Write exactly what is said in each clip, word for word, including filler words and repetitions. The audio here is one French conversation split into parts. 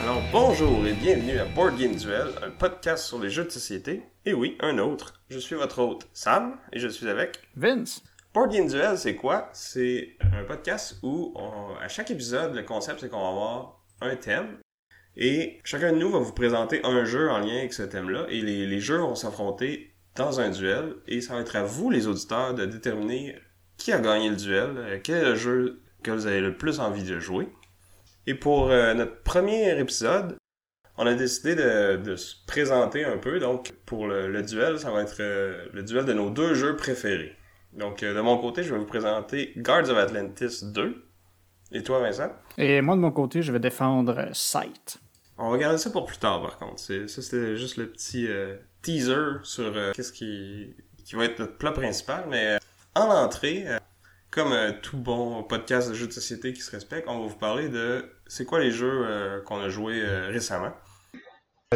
Alors bonjour et bienvenue à Board Game Duel, un podcast sur les jeux de société. Et oui, un autre. Je suis votre hôte Sam et je suis avec Vince. Board Game Duel, c'est quoi? C'est un podcast où, on, à chaque épisode, le concept, c'est qu'on va avoir un thème. Et chacun de nous va vous présenter un jeu en lien avec ce thème-là. Et les, les jeux vont s'affronter dans un duel. Et ça va être à vous, les auditeurs, de déterminer qui a gagné le duel, quel est le jeu que vous avez le plus envie de jouer. Et pour euh, notre premier épisode, on a décidé de, de se présenter un peu. Donc, pour le, le duel, ça va être euh, le duel de nos deux jeux préférés. Donc, euh, de mon côté, je vais vous présenter Guards of Atlantis deux. Et toi, Vincent? Et moi, de mon côté, je vais défendre euh, Sight. On va garder ça pour plus tard, par contre. C'est, ça, c'était juste le petit euh, teaser sur euh, qu'est-ce qui, qui va être notre plat principal. Mais euh, en entrée, euh, comme euh, tout bon podcast de jeux de société qui se respecte, on va vous parler de c'est quoi les jeux euh, qu'on a joués euh, récemment.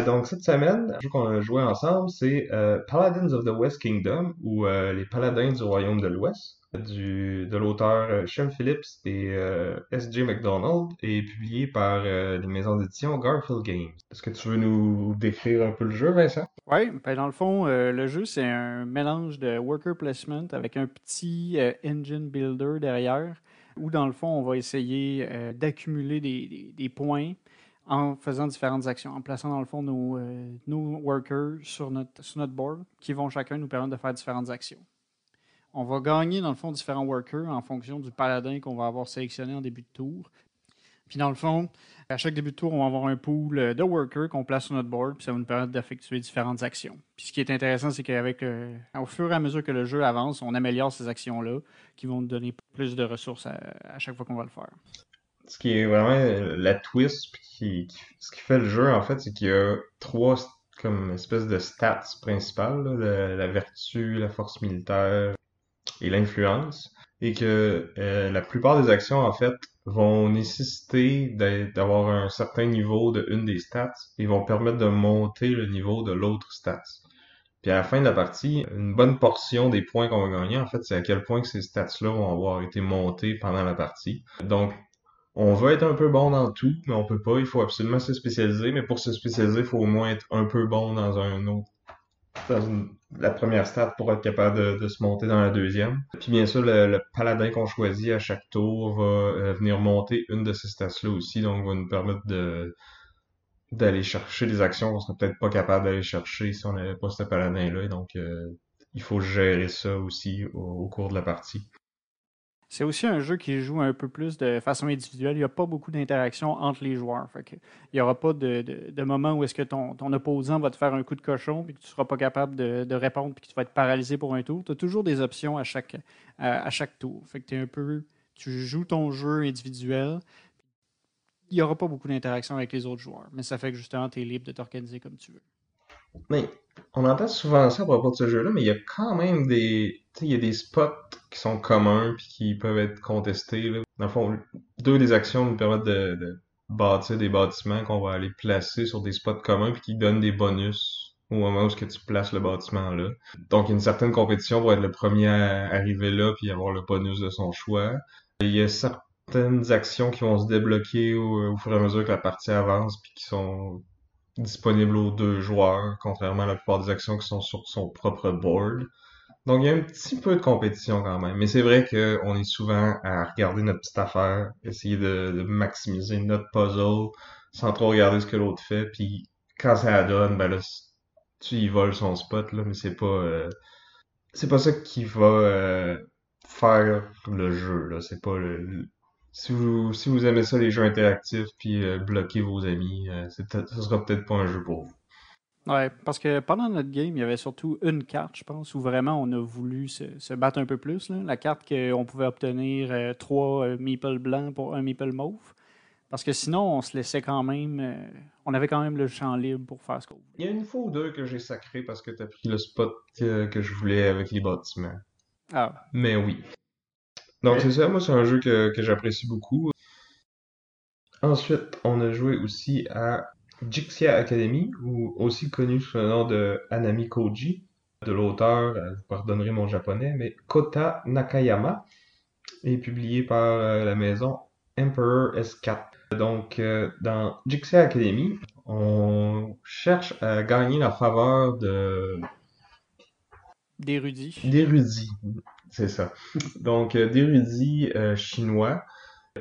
Donc, cette semaine, le jeu qu'on a joué ensemble, c'est euh, Paladins of the West Kingdom, ou euh, les Paladins du Royaume de l'Ouest, du, de l'auteur euh, Shem Phillips et euh, S J McDonald, et publié par euh, les maisons d'édition Garfield Games. Est-ce que tu veux nous décrire un peu le jeu, Vincent? Oui, ben dans le fond, euh, le jeu, c'est un mélange de worker placement avec un petit euh, engine builder derrière, où dans le fond, on va essayer euh, d'accumuler des, des, des points, en faisant différentes actions, en plaçant dans le fond nos, euh, nos workers sur notre, sur notre board qui vont chacun nous permettre de faire différentes actions. On va gagner dans le fond différents workers en fonction du paladin qu'on va avoir sélectionné en début de tour. Puis dans le fond, à chaque début de tour, on va avoir un pool de workers qu'on place sur notre board, puis ça va nous permettre d'effectuer différentes actions. Puis ce qui est intéressant, c'est qu'avec euh, au fur et à mesure que le jeu avance, on améliore ces actions-là qui vont nous donner plus de ressources à, à chaque fois qu'on va le faire. Ce qui est vraiment la twist, qui, qui, ce qui fait le jeu, en fait, c'est qu'il y a trois comme espèces de stats principales, là, la, la vertu, la force militaire et l'influence, et que euh, la plupart des actions, en fait, vont nécessiter d'avoir un certain niveau de une des stats et vont permettre de monter le niveau de l'autre stats. Puis à la fin de la partie, une bonne portion des points qu'on va gagner, en fait, c'est à quel point que ces stats-là vont avoir été montés pendant la partie. Donc, on veut être un peu bon dans tout, mais on peut pas. Il faut absolument se spécialiser. Mais pour se spécialiser, il faut au moins être un peu bon dans un autre, dans une, la première stat pour être capable de, de se monter dans la deuxième. Puis bien sûr, le, le paladin qu'on choisit à chaque tour va euh, venir monter une de ces stats-là aussi. Donc, va nous permettre de d'aller chercher des actions qu'on serait peut-être pas capable d'aller chercher si on n'avait pas ce paladin-là. Et donc, euh, il faut gérer ça aussi au, au cours de la partie. C'est aussi un jeu qui joue un peu plus de façon individuelle. Il n'y a pas beaucoup d'interaction entre les joueurs. Fait que, il n'y aura pas de, de, de moment où est-ce que ton, ton opposant va te faire un coup de cochon et que tu ne seras pas capable de, de répondre et que tu vas être paralysé pour un tour. Tu as toujours des options à chaque, à, à chaque tour. Fait que t'es un peu, tu joues ton jeu individuel. Il n'y aura pas beaucoup d'interaction avec les autres joueurs. Mais ça fait que justement, tu es libre de t'organiser comme tu veux. Mais on entend souvent ça à propos de ce jeu-là, mais il y a quand même des, il y a des spots qui sont communs puis qui peuvent être contestés. Là. Dans le fond, deux des actions nous permettent de, de bâtir des bâtiments qu'on va aller placer sur des spots communs puis qui donnent des bonus au moment où ce que tu places le bâtiment là. Donc il y a une certaine compétition pour être le premier à arriver là puis avoir le bonus de son choix. Et il y a certaines actions qui vont se débloquer au, au fur et à mesure que la partie avance puis qui sont disponible aux deux joueurs, contrairement à la plupart des actions qui sont sur son propre board. Donc, il y a un petit peu de compétition quand même. Mais c'est vrai qu'on est souvent à regarder notre petite affaire, essayer de, de maximiser notre puzzle sans trop regarder ce que l'autre fait. Puis, quand ça la donne, ben là, tu y voles son spot, là, mais c'est pas... Euh, c'est pas ça qui va euh, faire le jeu, là. C'est pas le... le Si vous, si vous aimez ça, les jeux interactifs, puis euh, bloquer vos amis, euh, c'est ce sera peut-être pas un jeu pour vous. Oui, parce que pendant notre game, il y avait surtout une carte, je pense, où vraiment on a voulu se, se battre un peu plus. Là. La carte qu'on pouvait obtenir euh, trois euh, meeples blancs pour un meeple mauve. Parce que sinon, on se laissait quand même... Euh, on avait quand même le champ libre pour faire ce qu'on voulait. Il y a une fois ou deux que j'ai sacré parce que t'as pris le spot euh, que je voulais avec les bâtiments. Ah. Mais oui. Donc, c'est ça. Moi, c'est un jeu que, que j'apprécie beaucoup. Ensuite, on a joué aussi à Jixia Academy, ou aussi connu sous le nom de Anami Koji, de l'auteur, vous pardonnerez mon japonais, mais Kota Nakayama, et publié par la maison Emperor S quatre. Donc, dans Jixia Academy, on cherche à gagner la faveur de... D'érudits. D'érudits, c'est ça. Donc, d'érudits euh, chinois.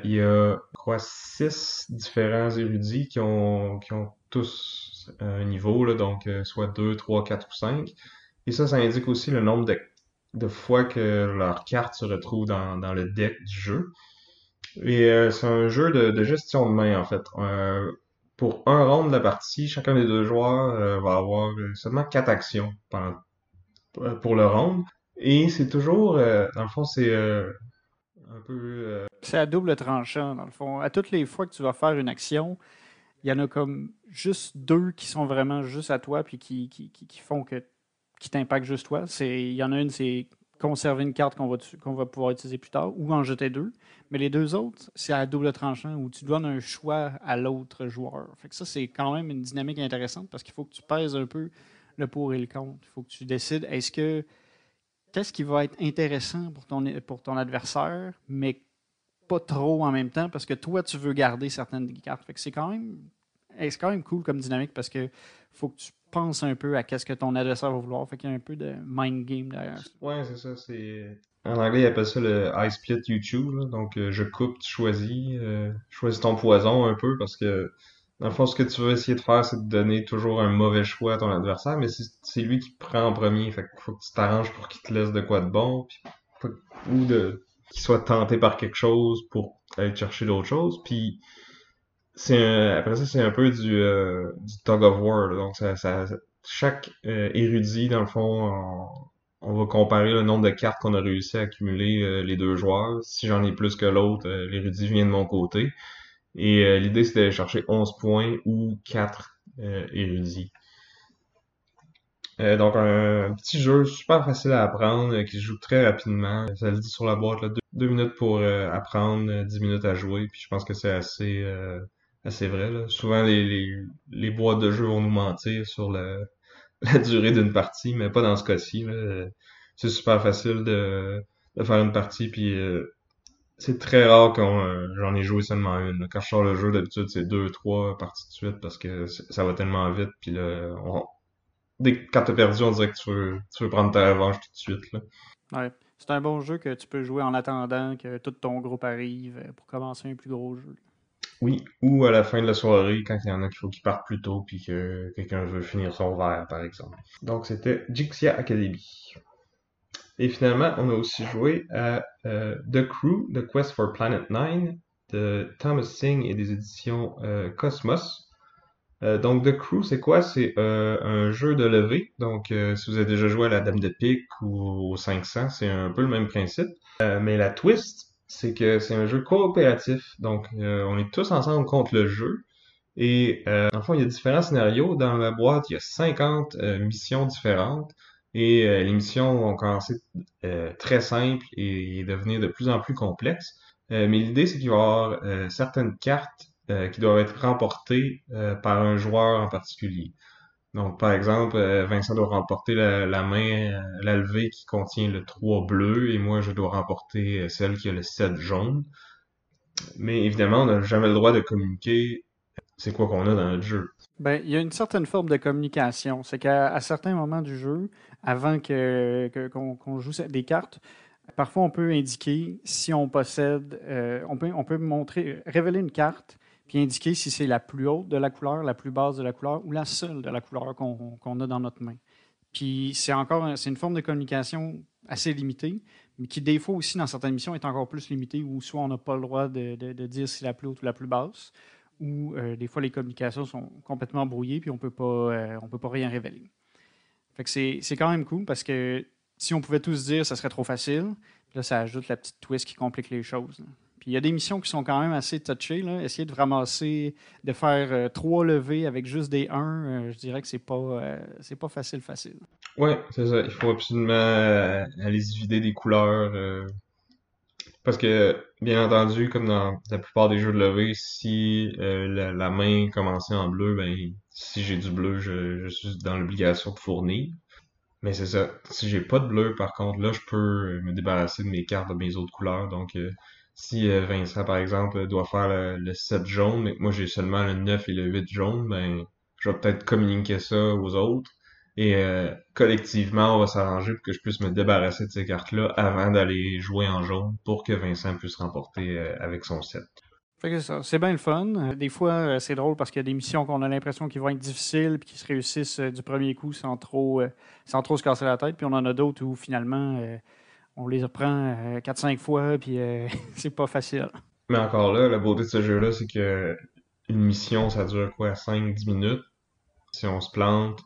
Il y a, je crois, six différents érudits qui ont, qui ont tous un niveau, là, donc soit deux, trois, quatre ou cinq. Et ça, ça indique aussi le nombre de, de fois que leur carte se retrouve dans, dans le deck du jeu. Et euh, c'est un jeu de, de gestion de main, en fait. Euh, pour un round de la partie, chacun des deux joueurs euh, va avoir seulement quatre actions pendant, pour le round. Et c'est toujours, euh, dans le fond, c'est... Euh, Un peu, euh... C'est à double tranchant, dans le fond. À toutes les fois que tu vas faire une action, il y en a comme juste deux qui sont vraiment juste à toi puis qui, qui, qui, qui font que qui t'impactent juste toi. C'est, il y en a une, c'est conserver une carte qu'on va, qu'on va pouvoir utiliser plus tard ou en jeter deux. Mais les deux autres, c'est à double tranchant où tu donnes un choix à l'autre joueur. Fait que ça, c'est quand même une dynamique intéressante parce qu'il faut que tu pèses un peu le pour et le contre. Il faut que tu décides, est-ce que qu'est-ce qui va être intéressant pour ton, pour ton adversaire, mais pas trop en même temps, parce que toi, tu veux garder certaines des cartes. Fait que c'est quand même, c'est quand même cool comme dynamique, parce que faut que tu penses un peu à qu'est-ce que ton adversaire va vouloir. Fait qu'il y a un peu de mind game derrière. Ouais, c'est ça. C'est... En anglais, ils appellent ça le « I split, you choose ». Donc, euh, je coupe, tu choisis. Euh, choisis ton poison un peu, parce que dans le fond, ce que tu veux essayer de faire, c'est de donner toujours un mauvais choix à ton adversaire, mais c'est, c'est lui qui prend en premier. Fait qu'il faut que tu t'arranges pour qu'il te laisse de quoi de bon, puis, ou de, qu'il soit tenté par quelque chose pour aller chercher d'autres choses. Puis c'est un, après ça, c'est un peu du, euh, du tug of war. Là. Donc ça, ça, chaque euh, érudit, dans le fond, on, on va comparer le nombre de cartes qu'on a réussi à accumuler euh, les deux joueurs. Si j'en ai plus que l'autre, euh, l'érudit vient de mon côté. Et euh, l'idée, c'était de chercher onze points ou quatre euh, érudits. Euh, donc, un petit jeu super facile à apprendre, euh, qui se joue très rapidement. Ça le dit sur la boîte, là, deux, deux minutes pour euh, apprendre, dix minutes à jouer. Puis je pense que c'est assez euh, assez vrai. Là. Souvent, les, les, les boîtes de jeu vont nous mentir sur la, la durée d'une partie, mais pas dans ce cas-ci. Là. C'est super facile de, de faire une partie, puis... Euh, c'est très rare qu'on euh, j'en ai joué seulement une. Quand je sors le jeu, d'habitude, c'est deux, trois parties de suite parce que ça va tellement vite. Puis là, on... Dès que quand t'as perdu, on dirait que tu veux, tu veux prendre ta revanche tout de suite. Là. Ouais. C'est un bon jeu que tu peux jouer en attendant que tout ton groupe arrive pour commencer un plus gros jeu. Oui, ou à la fin de la soirée, quand il y en a qu'il faut qu'ils partent plus tôt puis que quelqu'un veut finir son verre, par exemple. Donc, c'était Jixia Academy. Et finalement, on a aussi joué à euh, The Crew, The Quest for Planet Nine, de Thomas Singh et des éditions euh, Cosmos. Euh, donc, The Crew, c'est quoi? C'est euh, un jeu de levée. Donc, euh, si vous avez déjà joué à la Dame de Pique ou au cinq cents, c'est un peu le même principe. Euh, mais la twist, c'est que c'est un jeu coopératif. Donc, euh, on est tous ensemble contre le jeu. Et, euh, en fond, il y a différents scénarios. Dans la boîte, il y a cinquante euh, missions différentes. Et euh, les missions ont commencé euh, très simples et, et devenir de plus en plus complexes. Euh, mais l'idée, c'est qu'il va y avoir euh, certaines cartes euh, qui doivent être remportées euh, par un joueur en particulier. Donc, par exemple, euh, Vincent doit remporter la, la main, euh, la levée qui contient le trois bleu, et moi, je dois remporter euh, celle qui a le sept jaune. Mais évidemment, on n'a jamais le droit de communiquer c'est quoi qu'on a dans notre jeu. Ben, il y a une certaine forme de communication. C'est qu'à à certains moments du jeu, avant que, que, qu'on, qu'on joue des cartes, parfois on peut indiquer si on possède, euh, on peut, on peut montrer, révéler une carte, puis indiquer si c'est la plus haute de la couleur, la plus basse de la couleur ou la seule de la couleur qu'on, qu'on a dans notre main. Puis c'est encore, c'est une forme de communication assez limitée, mais qui des fois aussi dans certaines missions est encore plus limitée, où soit on n'a pas le droit de, de, de dire si c'est la plus haute ou la plus basse, où euh, des fois les communications sont complètement brouillées puis on peut pas euh, on peut pas rien révéler. Fait que c'est, c'est quand même cool parce que si on pouvait tous dire ça serait trop facile, là ça ajoute la petite twist qui complique les choses. Là. Puis il y a des missions qui sont quand même assez touchées, là. Essayer de ramasser, de faire euh, trois levées avec juste des un, euh, je dirais que c'est pas, euh, c'est pas facile, facile. Oui, c'est ça. Il faut absolument euh, aller se vider des couleurs. Euh, parce que, bien entendu, comme dans la plupart des jeux de levée, si euh, la, la main commençait en bleu, ben si j'ai du bleu, je, je suis dans l'obligation de fournir. Mais c'est ça. Si j'ai pas de bleu, par contre, là, je peux me débarrasser de mes cartes de mes autres couleurs. Donc, euh, si euh, Vincent, par exemple, doit faire le, le sept jaune, mais que moi, j'ai seulement le neuf et le huit jaune, ben je vais peut-être communiquer ça aux autres. Et euh, collectivement, on va s'arranger pour que je puisse me débarrasser de ces cartes-là avant d'aller jouer en jaune pour que Vincent puisse remporter euh, avec son sept. Fait que c'est ça. C'est bien le fun. Des fois, c'est drôle parce qu'il y a des missions qu'on a l'impression qu'ils vont être difficiles puis qui se réussissent du premier coup sans trop, euh, sans trop se casser la tête. Puis on en a d'autres où finalement, euh, on les reprend euh, quatre cinq fois puis euh, c'est pas facile. Mais encore là, la beauté de ce jeu-là, c'est que une mission, ça dure quoi? cinq dix minutes. Si on se plante,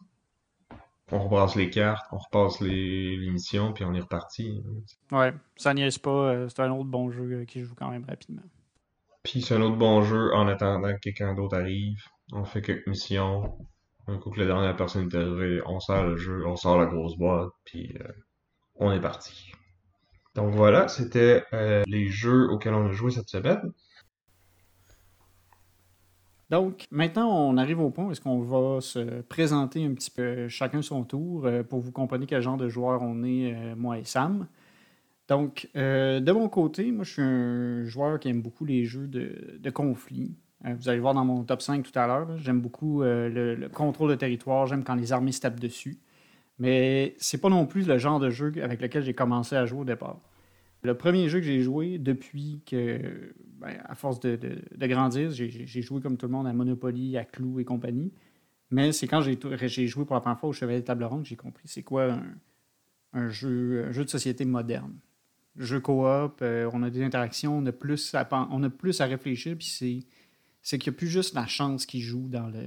on rebrasse les cartes, on repasse les, les missions puis on est reparti. Ouais, ça niaise pas. C'est un autre bon jeu qui joue quand même rapidement. Puis c'est un autre bon jeu en attendant que quelqu'un d'autre arrive. On fait quelques missions. Un coup que la dernière personne est arrivée, on sort le jeu, on sort la grosse boîte, puis euh, on est parti. Donc voilà, c'était euh, les jeux auxquels on a joué cette semaine. Donc maintenant, on arrive au point où est-ce qu'on va se présenter un petit peu chacun son tour euh, pour vous comprendre quel genre de joueur on est, euh, moi et Sam. Donc, euh, de mon côté, moi, je suis un joueur qui aime beaucoup les jeux de, de conflit. Euh, vous allez voir dans mon top cinq tout à l'heure, là, j'aime beaucoup euh, le, le contrôle de territoire, j'aime quand les armées se tapent dessus. Mais c'est pas non plus le genre de jeu avec lequel j'ai commencé à jouer au départ. Le premier jeu que j'ai joué depuis que, ben, à force de, de, de grandir, j'ai, j'ai joué comme tout le monde à Monopoly, à Clou et compagnie. Mais c'est quand j'ai, j'ai joué pour la première fois au Chevalier de Table Ronde que j'ai compris c'est quoi un, un, jeu, un jeu de société moderne. Jeu coop, euh, on a des interactions, on a plus à, on a plus à réfléchir, puis c'est, c'est qu'il n'y a plus juste la chance qui joue dans, le,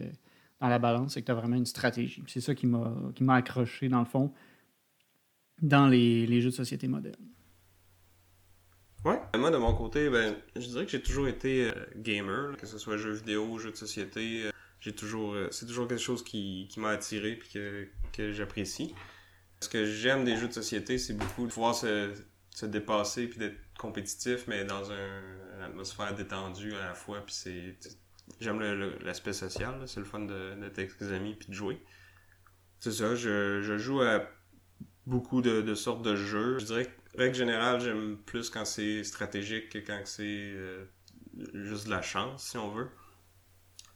dans la balance, c'est que tu as vraiment une stratégie. Pis c'est ça qui m'a, qui m'a accroché, dans le fond, dans les, les jeux de société modernes. Ouais, moi de mon côté, ben, je dirais que j'ai toujours été euh, gamer, là, que ce soit jeux vidéo, jeux de société, euh, j'ai toujours, euh, c'est toujours quelque chose qui, qui m'a attiré puis que, que j'apprécie. Ce que j'aime des jeux de société, c'est beaucoup de pouvoir se... se dépasser puis d'être compétitif mais dans un, une atmosphère détendue à la fois puis c'est, c'est j'aime le, le, l'aspect social là. C'est le fun de, d'être avec ses amis puis de jouer, c'est ça. Je, je joue à beaucoup de, de sortes de jeux. Je dirais que règle générale j'aime plus quand c'est stratégique que quand c'est euh, juste de la chance si on veut,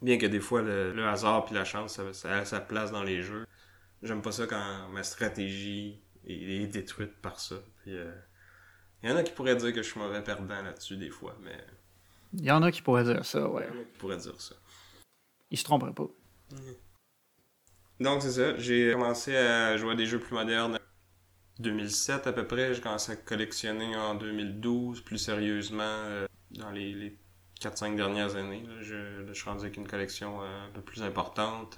bien que des fois le, le hasard puis la chance ça, ça a sa place dans les jeux. J'aime pas ça quand ma stratégie est, est détruite par ça puis euh, il y en a qui pourraient dire que je suis mauvais perdant là-dessus des fois, mais... Il y en a qui pourraient dire ça, ouais. Il y en a qui pourraient dire ça. Ils se tromperaient pas. Mmh. Donc, c'est ça. J'ai commencé à jouer à des jeux plus modernes en deux mille sept, à peu près. J'ai commencé à collectionner en deux mille douze, plus sérieusement, dans les, les quatre cinq dernières années. Là, je, là, je suis rendu avec une collection un peu plus importante.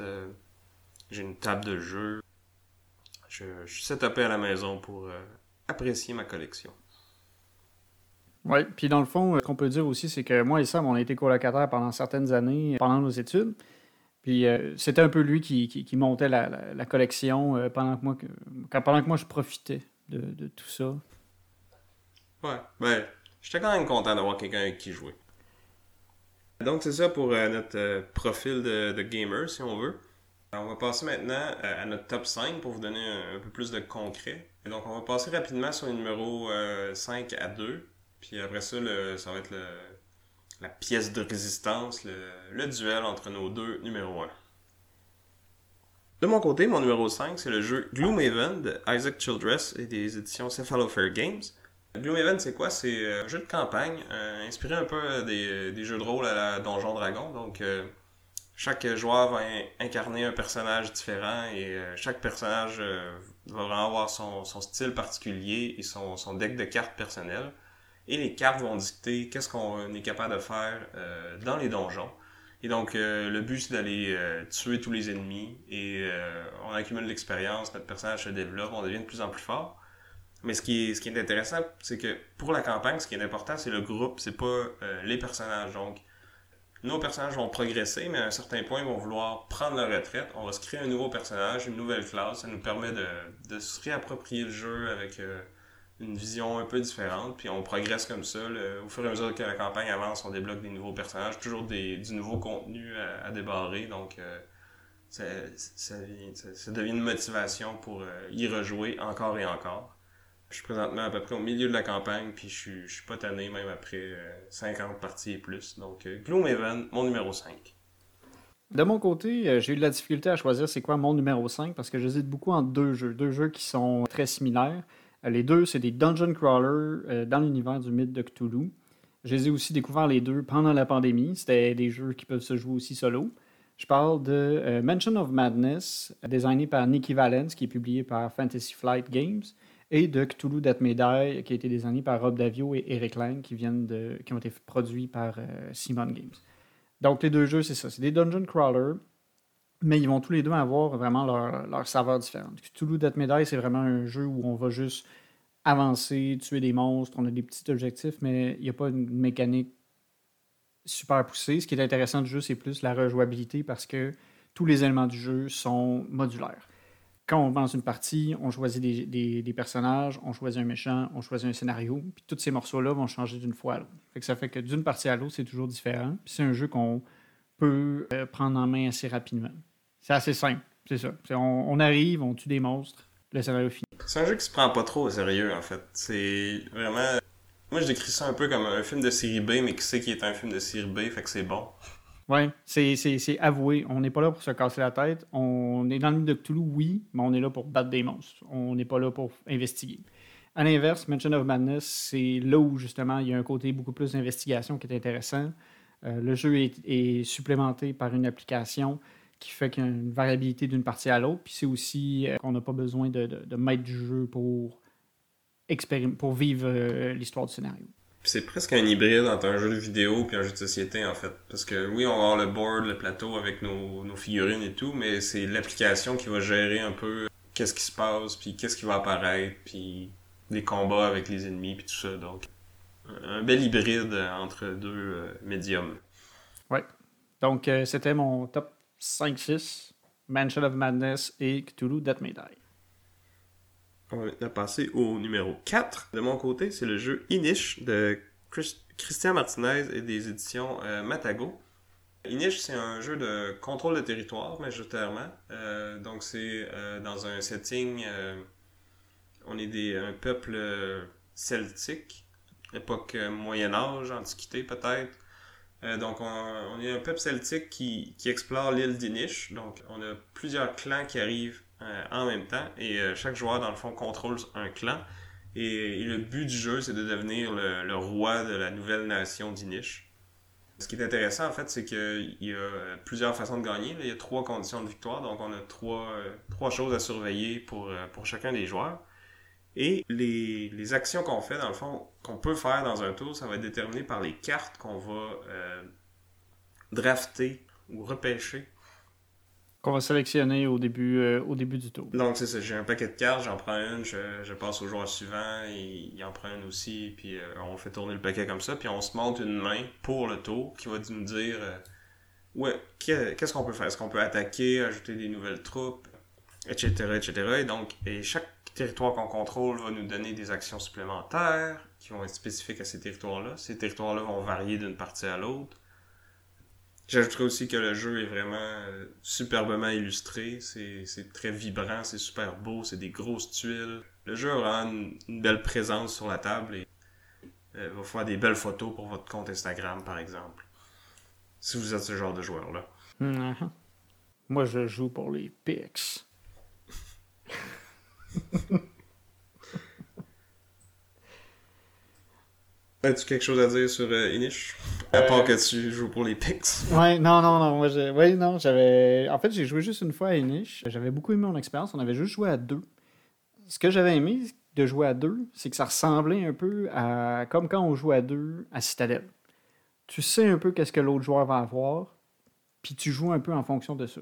J'ai une table de jeu. Je, je suis setupé à la maison pour euh, apprécier ma collection. Oui, puis dans le fond, ce qu'on peut dire aussi, c'est que moi et Sam, on a été colocataires pendant certaines années, pendant nos études. Puis euh, c'était un peu lui qui, qui, qui montait la, la, la collection euh, pendant, que moi, quand, pendant que moi, je profitais de, de tout ça. Ouais, ben, j'étais quand même content d'avoir quelqu'un avec qui jouer. Donc c'est ça pour euh, notre euh, profil de, de gamer, si on veut. Alors, on va passer maintenant à notre top cinq pour vous donner un, un peu plus de concret. Et donc on va passer rapidement sur les numéros euh, cinq à deux. Puis après ça, le, ça va être le, la pièce de résistance, le, le duel entre nos deux numéros un. De mon côté, mon numéro cinq, c'est le jeu Gloomhaven de Isaac Childress et des éditions Cephalofair Games. Gloomhaven, c'est quoi? C'est un jeu de campagne euh, inspiré un peu des, des jeux de rôle à la Donjon Dragon. Donc, euh, chaque joueur va incarner un personnage différent et euh, chaque personnage euh, va vraiment avoir son, son style particulier et son, son deck de cartes personnel. Et les cartes vont dicter qu'est-ce qu'on est capable de faire euh, dans les donjons. Et donc, euh, le but, c'est d'aller euh, tuer tous les ennemis. Et euh, on accumule l'expérience, notre personnage se développe, on devient de plus en plus fort. Mais ce qui est, ce qui est intéressant, c'est que pour la campagne, ce qui est important, c'est le groupe, c'est pas euh, les personnages. Donc, nos personnages vont progresser, mais à un certain point, ils vont vouloir prendre leur retraite. On va se créer un nouveau personnage, une nouvelle classe. Ça nous permet de, de se réapproprier le jeu avec euh, une vision un peu différente. Puis on progresse comme ça. Le, au fur et à mesure que la campagne avance, on débloque des nouveaux personnages. Toujours des, du nouveau contenu à, à débarrer. Donc, euh, ça, ça, ça, ça devient une motivation pour euh, y rejouer encore et encore. Je suis présentement à peu près au milieu de la campagne, puis je suis, je suis pas tanné même après euh, cinquante parties et plus. Donc, euh, Gloomhaven, mon numéro cinq. De mon côté, euh, j'ai eu de la difficulté à choisir c'est quoi mon numéro cinq, parce que j'hésite beaucoup entre deux jeux. Deux jeux qui sont très similaires. Euh, les deux, c'est des dungeon crawlers euh, dans l'univers du mythe de Cthulhu. Je les ai aussi découverts les deux pendant la pandémie. C'était des jeux qui peuvent se jouer aussi solo. Je parle de euh, Mansion of Madness, euh, designé par Nicky Valens, qui est publié par Fantasy Flight Games. Et de Cthulhu Death May Die, qui a été designé par Rob Davio et Eric Lang, qui, viennent de, qui ont été produits par euh, Simon Games. Donc, les deux jeux, c'est ça. C'est des dungeon crawlers, mais ils vont tous les deux avoir vraiment leur, leur saveur différente. Cthulhu Death May Die, c'est vraiment un jeu où on va juste avancer, tuer des monstres, on a des petits objectifs, mais il n'y a pas une mécanique super poussée. Ce qui est intéressant du jeu, c'est plus la rejouabilité, parce que tous les éléments du jeu sont modulaires. Quand on lance une partie, on choisit des, des, des personnages, on choisit un méchant, on choisit un scénario, puis tous ces morceaux-là vont changer d'une fois à l'autre. Fait que ça fait que d'une partie à l'autre, c'est toujours différent. Puis c'est un jeu qu'on peut euh, prendre en main assez rapidement. C'est assez simple, c'est ça. C'est, on, on arrive, on tue des monstres, le scénario finit. C'est un jeu qui se prend pas trop au sérieux, en fait. C'est vraiment... Moi, je décris ça un peu comme un film de série B, mais qui sait qu'il est un film de série B, fait que c'est bon. Oui, c'est, c'est, c'est avoué. On n'est pas là pour se casser la tête. On est dans le mythe de Cthulhu, oui, mais on est là pour battre des monstres. On n'est pas là pour investiguer. À l'inverse, Mansion of Madness, c'est là où, justement, il y a un côté beaucoup plus d'investigation qui est intéressant. Euh, le jeu est, est supplémenté par une application qui fait qu'il y a une variabilité d'une partie à l'autre. Puis c'est aussi euh, qu'on n'a pas besoin de, de, de maître du jeu pour, expérim- pour vivre euh, l'histoire du scénario. Puis c'est presque un hybride entre un jeu de vidéo et un jeu de société, en fait. Parce que oui, on va avoir le board, le plateau avec nos, nos figurines et tout, mais c'est l'application qui va gérer un peu qu'est-ce qui se passe, puis qu'est-ce qui va apparaître, puis les combats avec les ennemis, puis tout ça. Donc, un bel hybride entre deux euh, médiums. Ouais. Donc, euh, c'était mon top cinq six, Mansion of Madness et Cthulhu Death May Die. On va maintenant passer au numéro quatre. De mon côté, c'est le jeu Inis de Chris- Christian Martinez et des éditions euh, Matago. Inis, c'est un jeu de contrôle de territoire, majoritairement. Euh, donc, c'est euh, dans un setting... Euh, on est des, un peuple euh, celtique, époque euh, Moyen-Âge, Antiquité peut-être. Euh, donc, on, on est un peuple celtique qui, qui explore l'île d'Inis. Donc, on a plusieurs clans qui arrivent Euh, en même temps, et euh, chaque joueur dans le fond contrôle un clan, et, et le but du jeu c'est de devenir le, le roi de la nouvelle nation d'Inis. Ce qui est intéressant en fait, c'est qu'il y a plusieurs façons de gagner, il y a trois conditions de victoire, donc on a trois, euh, trois choses à surveiller pour, euh, pour chacun des joueurs, et les, les actions qu'on fait dans le fond, qu'on peut faire dans un tour, ça va être déterminé par les cartes qu'on va euh, drafter ou repêcher. Qu'on va sélectionner au début, euh, au début du tour. Donc, c'est ça. J'ai un paquet de cartes, j'en prends une, je, je passe au joueur suivant, et il en prend une aussi, puis euh, on fait tourner le paquet comme ça, puis on se monte une main pour le tour qui va nous dire euh, ouais, qu'est-ce qu'on peut faire. Est-ce qu'on peut attaquer, ajouter des nouvelles troupes, et cetera, et cetera. Et donc, et chaque territoire qu'on contrôle va nous donner des actions supplémentaires qui vont être spécifiques à ces territoires-là. Ces territoires-là vont varier d'une partie à l'autre. J'ajouterais aussi que le jeu est vraiment superbement illustré, c'est, c'est très vibrant, c'est super beau, c'est des grosses tuiles. Le jeu a vraiment une, une belle présence sur la table et euh, va faire des belles photos pour votre compte Instagram, par exemple, si vous êtes ce genre de joueur-là. Mm-hmm. Moi, je joue pour les pics. As-tu quelque chose à dire sur euh, Inis? À part euh... que tu joues pour les pics. Ouais, non, non, non. Moi, je... ouais, non, j'avais... En fait, j'ai joué juste une fois à Inis. J'avais beaucoup aimé mon expérience. On avait juste joué à deux. Ce que j'avais aimé de jouer à deux, c'est que ça ressemblait un peu à... comme quand on joue à deux à Citadel. Tu sais un peu qu'est-ce que l'autre joueur va avoir, puis tu joues un peu en fonction de ça.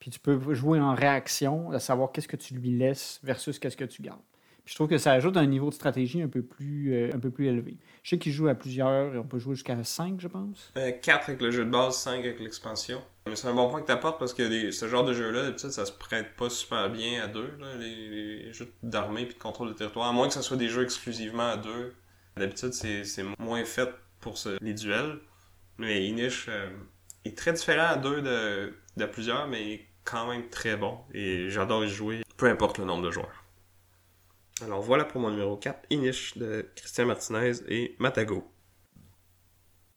Puis tu peux jouer en réaction, à savoir qu'est-ce que tu lui laisses versus qu'est-ce que tu gardes. Puis je trouve que ça ajoute un niveau de stratégie un peu plus, euh, un peu plus élevé. Je sais qu'ils jouent à plusieurs, on peut jouer jusqu'à cinq, je pense. Euh, quatre avec le jeu de base, cinq avec l'expansion. Mais c'est un bon point que tu apportes parce que les, ce genre de jeu-là, d'habitude, ça se prête pas super bien à deux, là, les, les jeux d'armée et de contrôle de territoire, à moins que ce soit des jeux exclusivement à deux. D'habitude, c'est, c'est moins fait pour ce, les duels. Mais Inis euh, est très différent à deux de, de plusieurs, mais quand même très bon. Et j'adore y jouer, peu importe le nombre de joueurs. Alors voilà pour mon numéro quatre, Inis de Christian Martinez et Matago.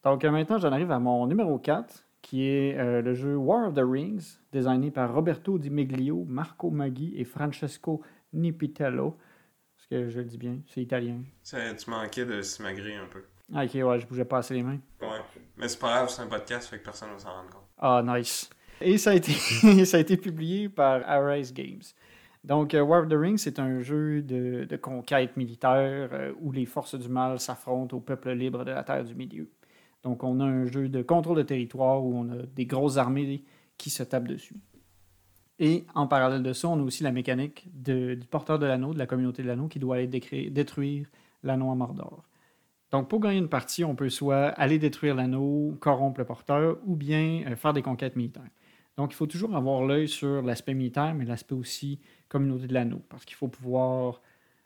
Donc maintenant, j'en arrive à mon numéro quatre, qui est euh, le jeu War of the Rings, designé par Roberto Di Meglio, Marco Maggi et Francesco Nipitello. Est-ce que je le dis bien? C'est italien. Ça, tu manquais de simagré un peu. Ah, ok, ouais, je bougeais pas assez les mains. Ouais, mais c'est pas grave, c'est un podcast, fait que personne ne s'en rende compte. Ah, nice. Et ça a été, ça a été publié par Arise Games. Donc, War of the Rings, c'est un jeu de, de conquête militaire euh, où les forces du mal s'affrontent au peuple libre de la Terre du Milieu. Donc, on a un jeu de contrôle de territoire où on a des grosses armées qui se tapent dessus. Et en parallèle de ça, on a aussi la mécanique de, du porteur de l'anneau, de la communauté de l'anneau, qui doit aller décrire, détruire l'anneau à Mordor. Donc, pour gagner une partie, on peut soit aller détruire l'anneau, corrompre le porteur, ou bien euh, faire des conquêtes militaires. Donc, il faut toujours avoir l'œil sur l'aspect militaire, mais l'aspect aussi communauté de l'anneau, parce qu'il faut pouvoir,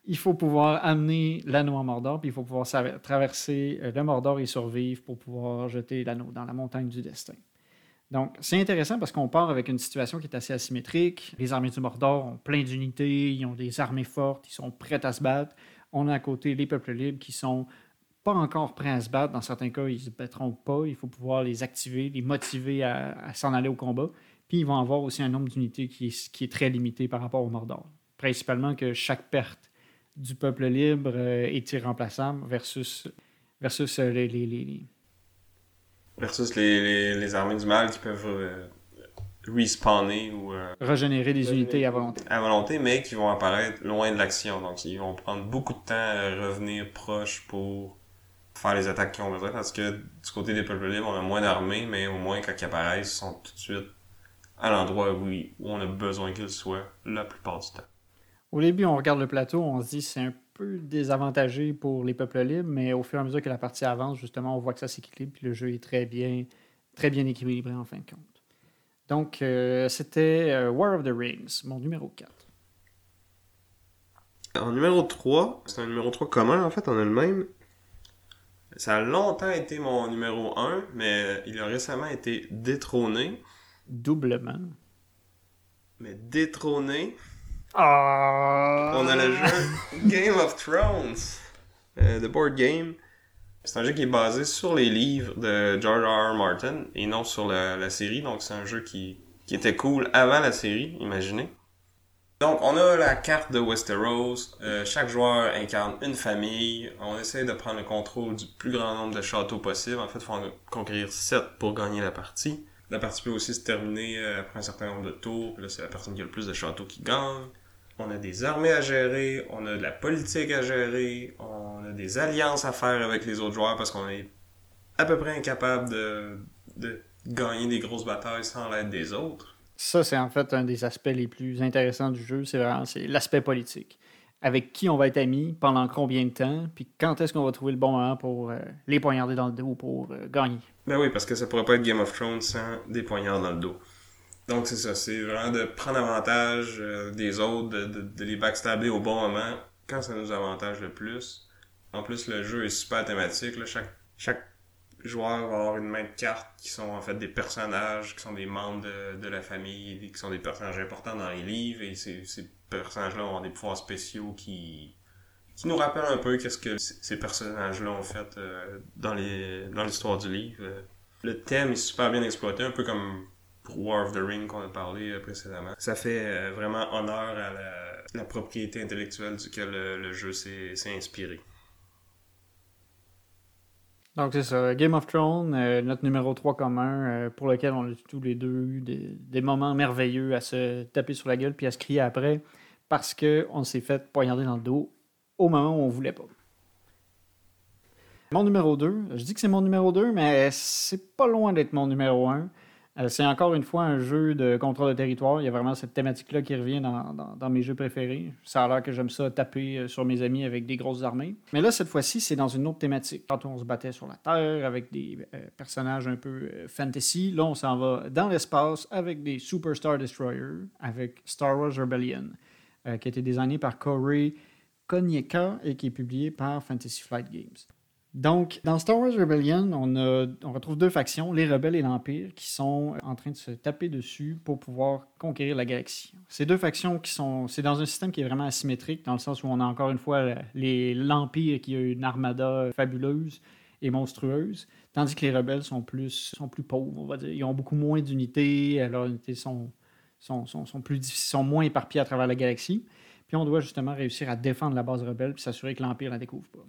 il faut pouvoir amener l'anneau à Mordor, puis il faut pouvoir traverser le Mordor et survivre pour pouvoir jeter l'anneau dans la montagne du destin. Donc, c'est intéressant parce qu'on part avec une situation qui est assez asymétrique. Les armées du Mordor ont plein d'unités, ils ont des armées fortes, ils sont prêts à se battre. On a à côté les peuples libres qui sont pas encore prêts à se battre. Dans certains cas, ils ne se battront pas. Il faut pouvoir les activer, les motiver à, à s'en aller au combat. Puis, ils vont avoir aussi un nombre d'unités qui est, qui est très limité par rapport au Mordor. Principalement que chaque perte du peuple libre euh, est irremplaçable versus, versus euh, les, les, les... Versus les, les, les armées du mal qui peuvent euh, respawner ou... Euh, Régénérer des unités à volonté. À volonté, mais qui vont apparaître loin de l'action. Donc, ils vont prendre beaucoup de temps à revenir proche pour faire les attaques qu'ils ont besoin, parce que du côté des peuples libres, on a moins d'armées, mais au moins, quand ils apparaissent, ils sont tout de suite à l'endroit où, où on a besoin qu'ils soient la plupart du temps. Au début, on regarde le plateau, on se dit que c'est un peu désavantagé pour les peuples libres, mais au fur et à mesure que la partie avance, justement, on voit que ça s'équilibre, puis le jeu est très bien, très bien équilibré en fin de compte. Donc, euh, c'était euh, War of the Rings, mon numéro quatre. En numéro trois, c'est un numéro trois commun, en fait, on a le même. Ça a longtemps été mon numéro un, mais il a récemment été détrôné. Doublement. Mais détrôné. Ah! On a le jeu Game of Thrones, euh, The Board Game. C'est un jeu qui est basé sur les livres de George R R. Martin et non sur la, la série. Donc, c'est un jeu qui, qui était cool avant la série, imaginez. Donc, on a la carte de Westeros, euh, chaque joueur incarne une famille, on essaie de prendre le contrôle du plus grand nombre de châteaux possible. En fait, il faut en conquérir sept pour gagner la partie. La partie peut aussi se terminer après un certain nombre de tours, puis là, c'est la personne qui a le plus de châteaux qui gagne. On a des armées à gérer, on a de la politique à gérer, on a des alliances à faire avec les autres joueurs parce qu'on est à peu près incapable de, de gagner des grosses batailles sans l'aide des autres. Ça, c'est en fait un des aspects les plus intéressants du jeu, c'est vraiment c'est l'aspect politique. Avec qui on va être amis, pendant combien de temps, puis quand est-ce qu'on va trouver le bon moment pour euh, les poignarder dans le dos pour euh, gagner. Ben oui, parce que ça pourrait pas être Game of Thrones sans des poignards dans le dos. Donc c'est ça, c'est vraiment de prendre avantage euh, des autres, de, de, de les backstabber au bon moment, quand ça nous avantage le plus. En plus, le jeu est super thématique, là, chaque... chaque... joueurs vont avoir une main de cartes qui sont en fait des personnages, qui sont des membres de, de la famille, qui sont des personnages importants dans les livres, et ces, ces personnages-là ont des pouvoirs spéciaux qui, qui nous rappellent un peu qu'est-ce que ces personnages-là ont fait euh, dans, les, dans l'histoire du livre. Le thème est super bien exploité, un peu comme pour War of the Ring qu'on a parlé euh, précédemment. Ça fait euh, vraiment honneur à la, la propriété intellectuelle duquel le, le jeu s'est, s'est inspiré. Donc, c'est ça. Game of Thrones, euh, notre numéro trois commun, euh, pour lequel on a tous les deux eu des, des moments merveilleux à se taper sur la gueule puis à se crier après parce qu'on s'est fait poignarder dans le dos au moment où on voulait pas. Mon numéro deux, je dis que c'est mon numéro deux, mais c'est pas loin d'être mon numéro un. Euh, c'est encore une fois un jeu de contrôle de territoire. Il y a vraiment cette thématique-là qui revient dans, dans, dans mes jeux préférés. Ça a l'air que j'aime ça taper sur mes amis avec des grosses armées. Mais là, cette fois-ci, c'est dans une autre thématique. Quand on se battait sur la Terre avec des euh, personnages un peu euh, fantasy, là, on s'en va dans l'espace avec des Super Star Destroyers, avec Star Wars Rebellion, euh, qui a été designé par Corey Konieka et qui est publié par Fantasy Flight Games. Donc, dans Star Wars Rebellion, on, a, on retrouve deux factions, les rebelles et l'Empire, qui sont en train de se taper dessus pour pouvoir conquérir la galaxie. Ces deux factions qui sont... C'est dans un système qui est vraiment asymétrique, dans le sens où on a encore une fois les, l'Empire qui a une armada fabuleuse et monstrueuse, tandis que les rebelles sont plus, sont plus pauvres, on va dire. Ils ont beaucoup moins d'unités, leurs unités sont, sont, sont, sont, plus, sont moins éparpillées à travers la galaxie. Puis on doit justement réussir à défendre la base rebelle puis s'assurer que l'Empire ne la découvre pas.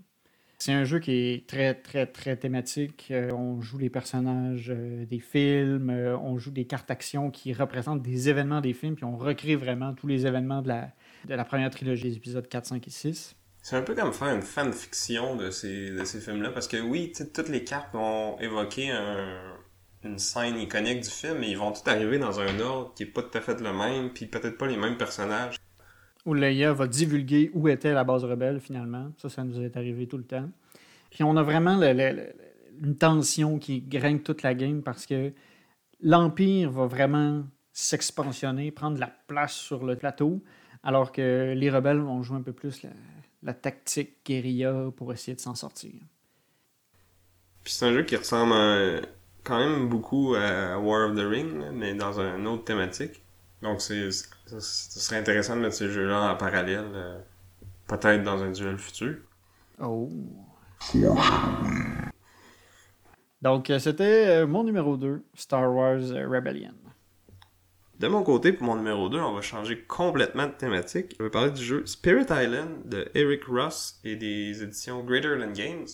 C'est un jeu qui est très, très, très thématique. Euh, on joue les personnages euh, des films, euh, on joue des cartes actions qui représentent des événements des films, puis on recrée vraiment tous les événements de la, de la première trilogie, les épisodes quatre, cinq et six. C'est un peu comme faire une fanfiction de ces, de ces films-là, parce que oui, toutes les cartes vont évoquer un, une scène iconique du film, mais ils vont tout arriver dans un ordre qui n'est pas tout à fait le même, puis peut-être pas les mêmes personnages. Où l'A I A va divulguer où était la base rebelle, finalement. Ça, ça nous est arrivé tout le temps. Puis on a vraiment le, le, le, une tension qui grimpe toute la game parce que l'Empire va vraiment s'expansionner, prendre la place sur le plateau, alors que les rebelles vont jouer un peu plus la, la tactique guérilla pour essayer de s'en sortir. Puis c'est un jeu qui ressemble à, quand même beaucoup à War of the Rings, mais dans une autre thématique. Donc, c'est, c'est, ce serait intéressant de mettre ces jeux-là en parallèle, euh, peut-être dans un duel futur. Oh! Donc, c'était mon numéro deux, Star Wars Rebellion. De mon côté, pour mon numéro deux, on va changer complètement de thématique. Je vais parler du jeu Spirit Island de Eric Ross et des éditions Greater Than Games.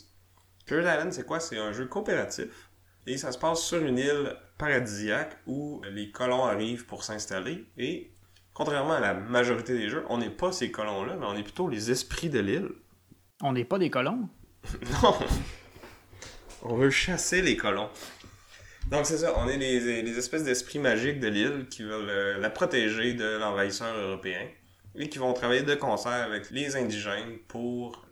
Spirit Island, c'est quoi? C'est un jeu coopératif. Et ça se passe sur une île paradisiaque où les colons arrivent pour s'installer. Et contrairement à la majorité des jeux, on n'est pas ces colons-là, mais on est plutôt les esprits de l'île. On n'est pas des colons? Non! On veut chasser les colons. Donc c'est ça, on est les, les espèces d'esprits magiques de l'île qui veulent la protéger de l'envahisseur européen. Et qui vont travailler de concert avec les indigènes pour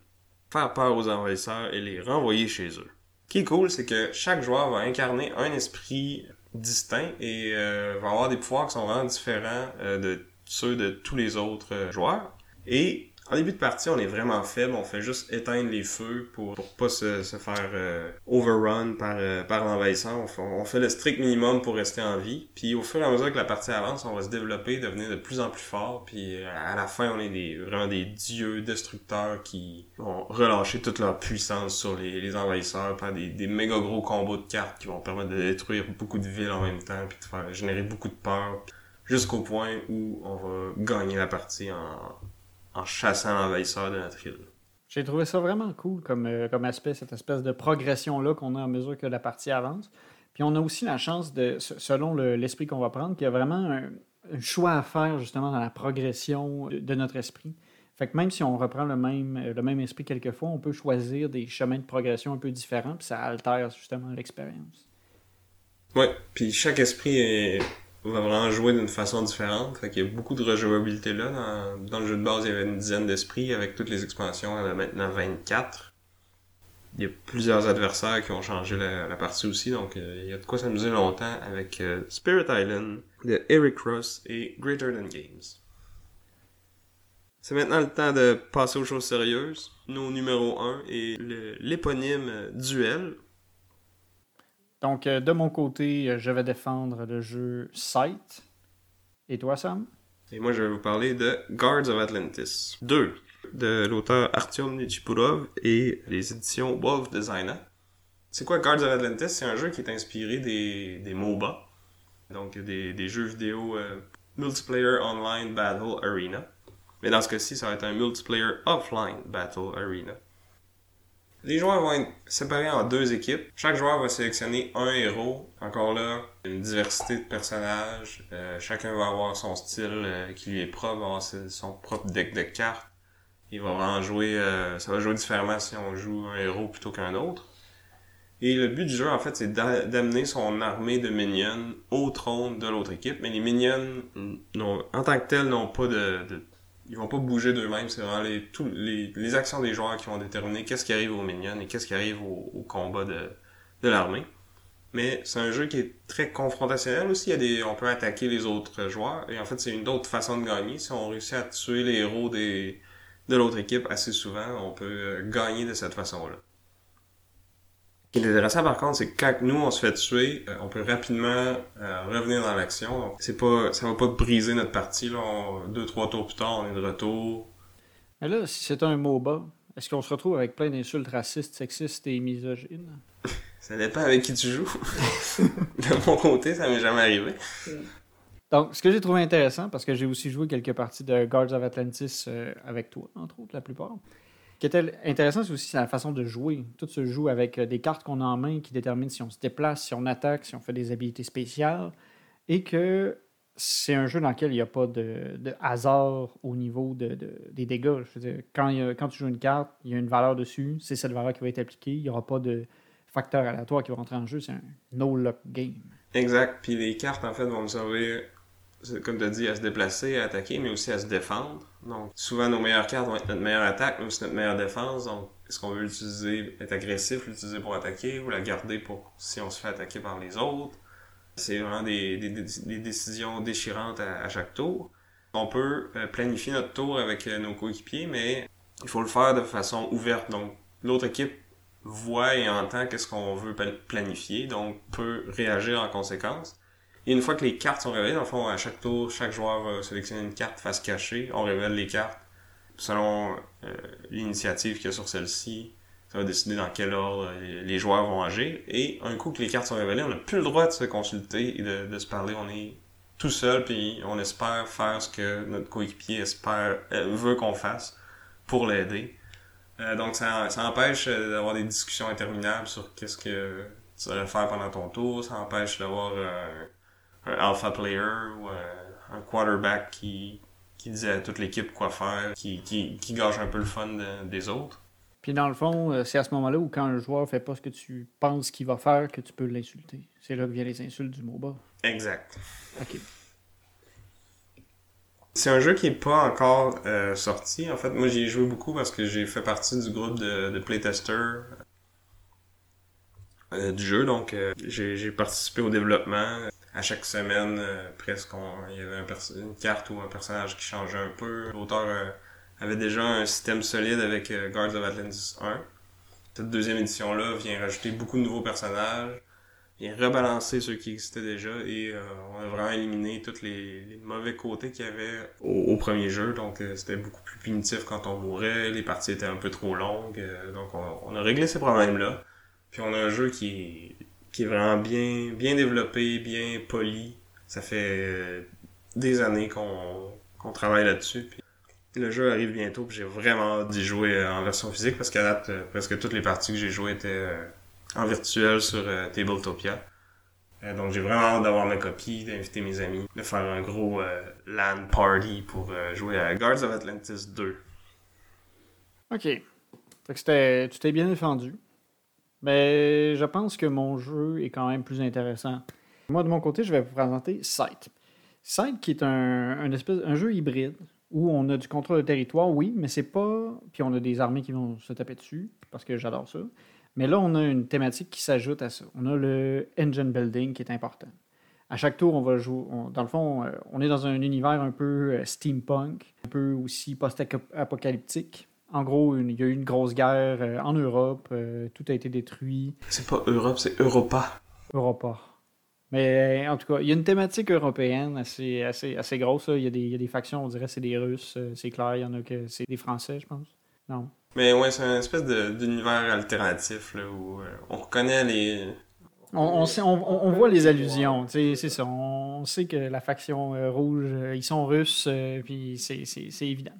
faire peur aux envahisseurs et les renvoyer chez eux. Ce qui est cool, c'est que chaque joueur va incarner un esprit distinct et euh, va avoir des pouvoirs qui sont vraiment différents euh, de ceux de tous les autres euh, joueurs. Et en début de partie, on est vraiment faible, on fait juste éteindre les feux pour pour pas se, se faire euh, overrun par, euh, par l'envahisseur. On fait, on fait le strict minimum pour rester en vie. Puis au fur et à mesure que la partie avance, on va se développer, devenir de plus en plus fort. Puis euh, à la fin, on est des, vraiment des dieux destructeurs qui vont relâcher toute leur puissance sur les, les envahisseurs par des, des méga gros combos de cartes qui vont permettre de détruire beaucoup de villes en même temps puis de faire générer beaucoup de peur jusqu'au point où on va gagner la partie en... en chassant l'envahisseur de notre île. J'ai trouvé ça vraiment cool comme, euh, comme aspect, cette espèce de progression-là qu'on a à mesure que la partie avance. Puis on a aussi la chance, de, selon le, l'esprit qu'on va prendre, qu'il y a vraiment un, un choix à faire justement dans la progression de, de notre esprit. Fait que même si on reprend le même, le même esprit quelquefois, on peut choisir des chemins de progression un peu différents, puis ça altère justement l'expérience. Oui, puis chaque esprit est... On va vraiment jouer d'une façon différente. Fait qu'il y a beaucoup de rejouabilité là. Dans, dans le jeu de base, il y avait une dizaine d'esprits. Avec toutes les expansions, il y en a maintenant vingt-quatre. Il y a plusieurs adversaires qui ont changé la, la partie aussi. Donc, euh, il y a de quoi s'amuser longtemps avec euh, Spirit Island de Eric Ross et Greater Than Games. C'est maintenant le temps de passer aux choses sérieuses. Nos numéros un et le, l'éponyme Duel. Donc, de mon côté, je vais défendre le jeu Sight. Et toi, Sam? Et moi, je vais vous parler de Guards of Atlantis deux, de l'auteur Artyom Nichipurov et les éditions Wolf Designer. C'est quoi Guards of Atlantis? C'est un jeu qui est inspiré des, des MOBA, donc des, des jeux vidéo euh, Multiplayer Online Battle Arena. Mais dans ce cas-ci, ça va être un Multiplayer Offline Battle Arena. Les joueurs vont être séparés en deux équipes. Chaque joueur va sélectionner un héros. Encore là, une diversité de personnages. Euh, chacun va avoir son style euh, qui lui est propre, va avoir son propre deck de cartes. Il va en jouer, euh, ça va jouer différemment si on joue un héros plutôt qu'un autre. Et le but du jeu, en fait, c'est d'amener son armée de minions au trône de l'autre équipe. Mais les minions, en tant que tels, n'ont pas de, de ils vont pas bouger d'eux-mêmes. C'est vraiment les, tout, les, les actions des joueurs qui vont déterminer qu'est-ce qui arrive aux minions et qu'est-ce qui arrive au, au combat de, de l'armée. Mais c'est un jeu qui est très confrontationnel aussi. Il y a des, on peut attaquer les autres joueurs. Et en fait, c'est une autre façon de gagner. Si on réussit à tuer les héros des, de l'autre équipe assez souvent, on peut gagner de cette façon-là. Ce qui est intéressant par contre, c'est que quand nous on se fait tuer, on peut rapidement euh, revenir dans l'action. C'est pas, ça va pas briser notre partie. Là, on, deux, trois tours plus tard, on est de retour. Mais là, si c'est un MOBA, est-ce qu'on se retrouve avec plein d'insultes racistes, sexistes et misogynes? Ça dépend avec qui tu joues. De mon côté, ça m'est jamais arrivé. Donc, ce que j'ai trouvé intéressant, parce que j'ai aussi joué quelques parties de Guards of Atlantis euh, avec toi, entre autres, la plupart. Ce qui était intéressant, c'est aussi la façon de jouer. Tout se joue avec des cartes qu'on a en main qui déterminent si on se déplace, si on attaque, si on fait des habilités spéciales. Et que c'est un jeu dans lequel il n'y a pas de, de hasard au niveau de, de, des dégâts. Je veux dire, quand, il y a, quand tu joues une carte, il y a une valeur dessus. C'est cette valeur qui va être appliquée. Il n'y aura pas de facteur aléatoire qui va rentrer en jeu. C'est un no-luck game. Exact. Puis les cartes, en fait, vont nous servir, comme tu as dit, à se déplacer, à attaquer, mais aussi à se défendre. Donc, souvent, nos meilleures cartes vont être notre meilleure attaque, mais aussi notre meilleure défense. Donc, est-ce qu'on veut l'utiliser, être agressif, l'utiliser pour attaquer ou la garder pour si on se fait attaquer par les autres? C'est vraiment des, des, des décisions déchirantes à, à chaque tour. On peut planifier notre tour avec nos coéquipiers, mais il faut le faire de façon ouverte. Donc, l'autre équipe voit et entend qu'est-ce qu'on veut planifier, donc peut réagir en conséquence. Et une fois que les cartes sont révélées, dans le fond, à chaque tour, chaque joueur va sélectionner une carte face cachée. On révèle les cartes selon euh, l'initiative qu'il y a sur celle-ci. Ça va décider dans quel ordre les joueurs vont agir. Et un coup que les cartes sont révélées, on n'a plus le droit de se consulter et de, de se parler. On est tout seul, puis on espère faire ce que notre coéquipier espère euh, veut qu'on fasse pour l'aider. Euh, donc, ça, ça empêche d'avoir des discussions interminables sur qu'est-ce que tu vas faire pendant ton tour. Ça empêche d'avoir Euh, un alpha player ou un quarterback qui, qui disait à toute l'équipe quoi faire, qui, qui, qui gâche un peu le fun de, des autres. Puis dans le fond, c'est à ce moment-là où quand le joueur fait pas ce que tu penses qu'il va faire, que tu peux l'insulter. C'est là que viennent les insultes du MOBA. Exact. OK. C'est un jeu qui n'est pas encore euh, sorti. En fait, moi j'y ai joué beaucoup parce que j'ai fait partie du groupe de, de playtesters euh, du jeu. Donc euh, j'ai, j'ai participé au développement. À chaque semaine, euh, presque, on, il y avait un pers- une carte ou un personnage qui changeait un peu. L'auteur euh, avait déjà un système solide avec euh, Guards of Atlantis un. Cette deuxième édition-là vient rajouter beaucoup de nouveaux personnages, vient rebalancer ceux qui existaient déjà et euh, on a vraiment éliminé tous les, les mauvais côtés qu'il y avait au, au premier jeu. Donc euh, c'était beaucoup plus punitif quand on mourait, les parties étaient un peu trop longues. Euh, donc on, on a réglé ces problèmes-là. Puis on a un jeu qui est qui est vraiment bien, bien développé, bien poli. Ça fait euh, des années qu'on, qu'on travaille là-dessus. Puis le jeu arrive bientôt, puis j'ai vraiment hâte d'y jouer euh, en version physique, parce qu'à date, euh, presque toutes les parties que j'ai jouées étaient euh, en virtuel sur euh, Tabletopia. Euh, donc j'ai vraiment hâte d'avoir ma copie, d'inviter mes amis, de faire un gros euh, LAN party pour euh, jouer à Guards of Atlantis deux. OK. Fait que c'était, tu t'es bien défendu. Mais je pense que mon jeu est quand même plus intéressant. Moi, de mon côté, je vais vous présenter Sight. Sight, qui est un, un, espèce, un jeu hybride où on a du contrôle de territoire, oui, mais c'est pas... Puis on a des armées qui vont se taper dessus, parce que j'adore ça. Mais là, on a une thématique qui s'ajoute à ça. On a le engine building qui est important. À chaque tour, on va jouer... On, dans le fond, on est dans un univers un peu steampunk, un peu aussi post-apocalyptique. En gros, une, il y a eu une grosse guerre euh, en Europe. Euh, tout a été détruit. C'est pas Europe, c'est Europa. Europa. Mais euh, en tout cas, il y a une thématique européenne assez, assez, assez grosse. Il y, a des, il y a des factions, on dirait c'est des Russes. Euh, c'est clair, il y en a que c'est des Français, je pense. Non. Mais ouais, c'est une espèce de, d'univers alternatif là, où euh, on reconnaît les... On, on, sait, on, on voit les allusions, tu sais, c'est ça. On sait que la faction euh, rouge, euh, ils sont Russes, euh, puis c'est, c'est, c'est évident.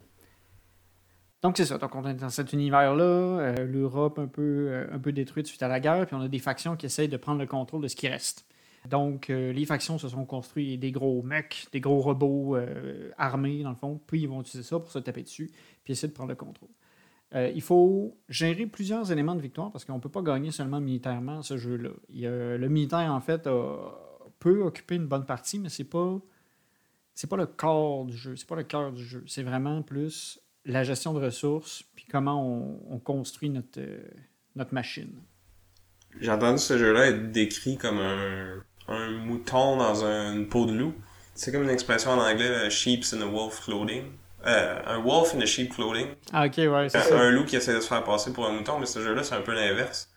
Donc c'est ça, donc on est dans cet univers-là, euh, l'Europe un peu, euh, un peu détruite suite à la guerre, puis on a des factions qui essayent de prendre le contrôle de ce qui reste. Donc euh, les factions se sont construites des gros mecs, des gros robots euh, armés dans le fond, puis ils vont utiliser ça pour se taper dessus, puis essayer de prendre le contrôle. Euh, il faut gérer plusieurs éléments de victoire parce qu'on ne peut pas gagner seulement militairement ce jeu-là. Il y a, le militaire, en fait, a, peut occuper une bonne partie, mais c'est pas, c'est pas le corps du jeu, c'est pas le cœur du jeu. C'est vraiment plus la gestion de ressources puis comment on, on construit notre, euh, notre machine. J'ai entendu ce jeu-là être décrit comme un, un mouton dans un, une peau de loup. C'est comme une expression en anglais « sheeps in a wolf clothing ». Euh, un wolf in a sheep clothing. Ah, ok, ouais, c'est euh, ça. Un loup qui essaie de se faire passer pour un mouton, mais ce jeu-là, c'est un peu l'inverse.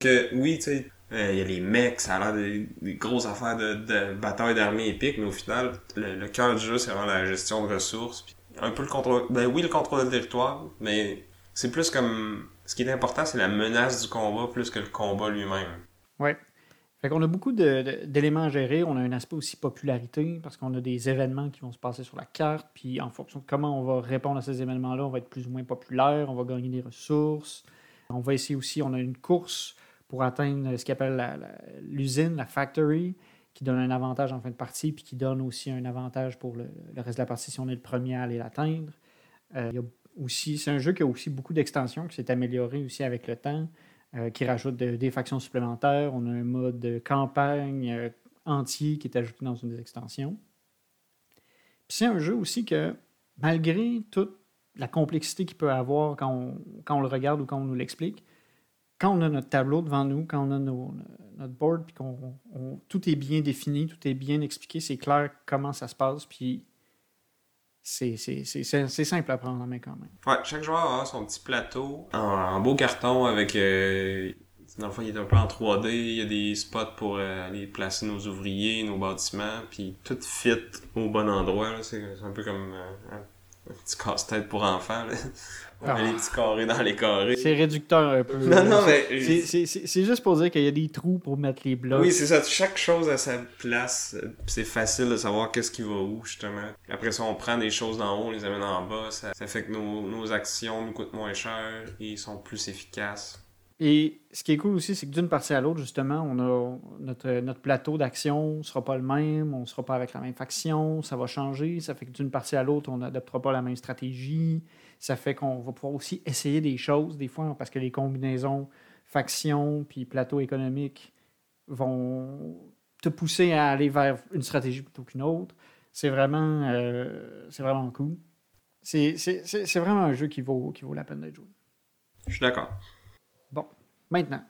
Que, oui, tu sais, il euh, y a les mecs, ça a l'air des, des grosses affaires de, de bataille d'armée épique, mais au final, le, le cœur du jeu, c'est vraiment la gestion de ressources. Puis un peu le contrôle. Ben oui, le contrôle de territoire, mais c'est plus comme. Ce qui est important, c'est la menace du combat plus que le combat lui-même. Ouais. Fait qu'on a beaucoup de, de, d'éléments à gérer. On a un aspect aussi popularité, parce qu'on a des événements qui vont se passer sur la carte, puis en fonction de comment on va répondre à ces événements-là, on va être plus ou moins populaire, on va gagner des ressources. On va essayer aussi, on a une course pour atteindre ce qu'on appelle la, la, l'usine, la factory, qui donne un avantage en fin de partie, puis qui donne aussi un avantage pour le, le reste de la partie si on est le premier à aller l'atteindre. Euh, il y a aussi, c'est un jeu qui a aussi beaucoup d'extensions, qui s'est amélioré aussi avec le temps. Euh, qui rajoute de, des factions supplémentaires. On a un mode de campagne euh, entier qui est ajouté dans une des extensions. Puis c'est un jeu aussi que, malgré toute la complexité qu'il peut avoir quand on, quand on le regarde ou quand on nous l'explique, quand on a notre tableau devant nous, quand on a nos, notre board, puis qu'on on, tout est bien défini, tout est bien expliqué, c'est clair comment ça se passe, puis C'est, c'est, c'est, c'est simple à prendre en main quand même. Ouais, chaque joueur a son petit plateau en, en beau carton avec. Euh, dans le fond, il est un peu en trois D. Il y a des spots pour euh, aller placer nos ouvriers, nos bâtiments, puis tout fit au bon endroit. Là. C'est, c'est un peu comme euh, un, un petit casse-tête pour enfants. Là. On ah. met les petits carrés dans les carrés. C'est réducteur un peu. Non, là. non, mais. C'est, c'est, c'est, c'est juste pour dire qu'il y a des trous pour mettre les blocs. Oui, c'est ça. Chaque chose à sa place. C'est facile de savoir qu'est-ce qui va où, justement. Après ça, on prend des choses d'en haut, on les amène en bas. Ça, ça fait que nos, nos actions nous coûtent moins cher et sont plus efficaces. Et ce qui est cool aussi, c'est que d'une partie à l'autre, justement, on a notre, notre plateau d'action sera pas le même, on sera pas avec la même faction, ça va changer. Ça fait que d'une partie à l'autre, on n'adoptera pas la même stratégie. Ça fait qu'on va pouvoir aussi essayer des choses, des fois, parce que les combinaisons factions puis plateaux économiques vont te pousser à aller vers une stratégie plutôt qu'une autre. C'est vraiment, euh, c'est vraiment cool. C'est, c'est, c'est, c'est vraiment un jeu qui vaut, qui vaut la peine d'être joué. Je suis d'accord. Bon, maintenant,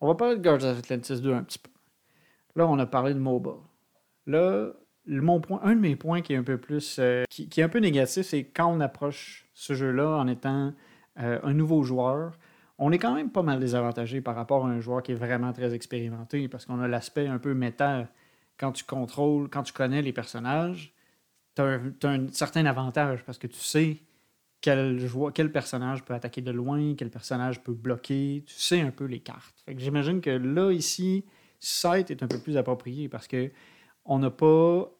on va parler de Guards of Atlantis deux un petit peu. Là, on a parlé de MOBA. Là, le, mon point, un de mes points qui est un peu plus, euh, qui, qui est un peu négatif, c'est quand on approche ce jeu-là en étant euh, un nouveau joueur, on est quand même pas mal désavantagé par rapport à un joueur qui est vraiment très expérimenté parce qu'on a l'aspect un peu méta. Quand tu contrôles, quand tu connais les personnages, tu as un, un certain avantage parce que tu sais Quel, joueur, quel personnage peut attaquer de loin, quel personnage peut bloquer, tu sais un peu les cartes. Fait que j'imagine que là, ici, Sight est un peu plus approprié parce qu'on n'a pas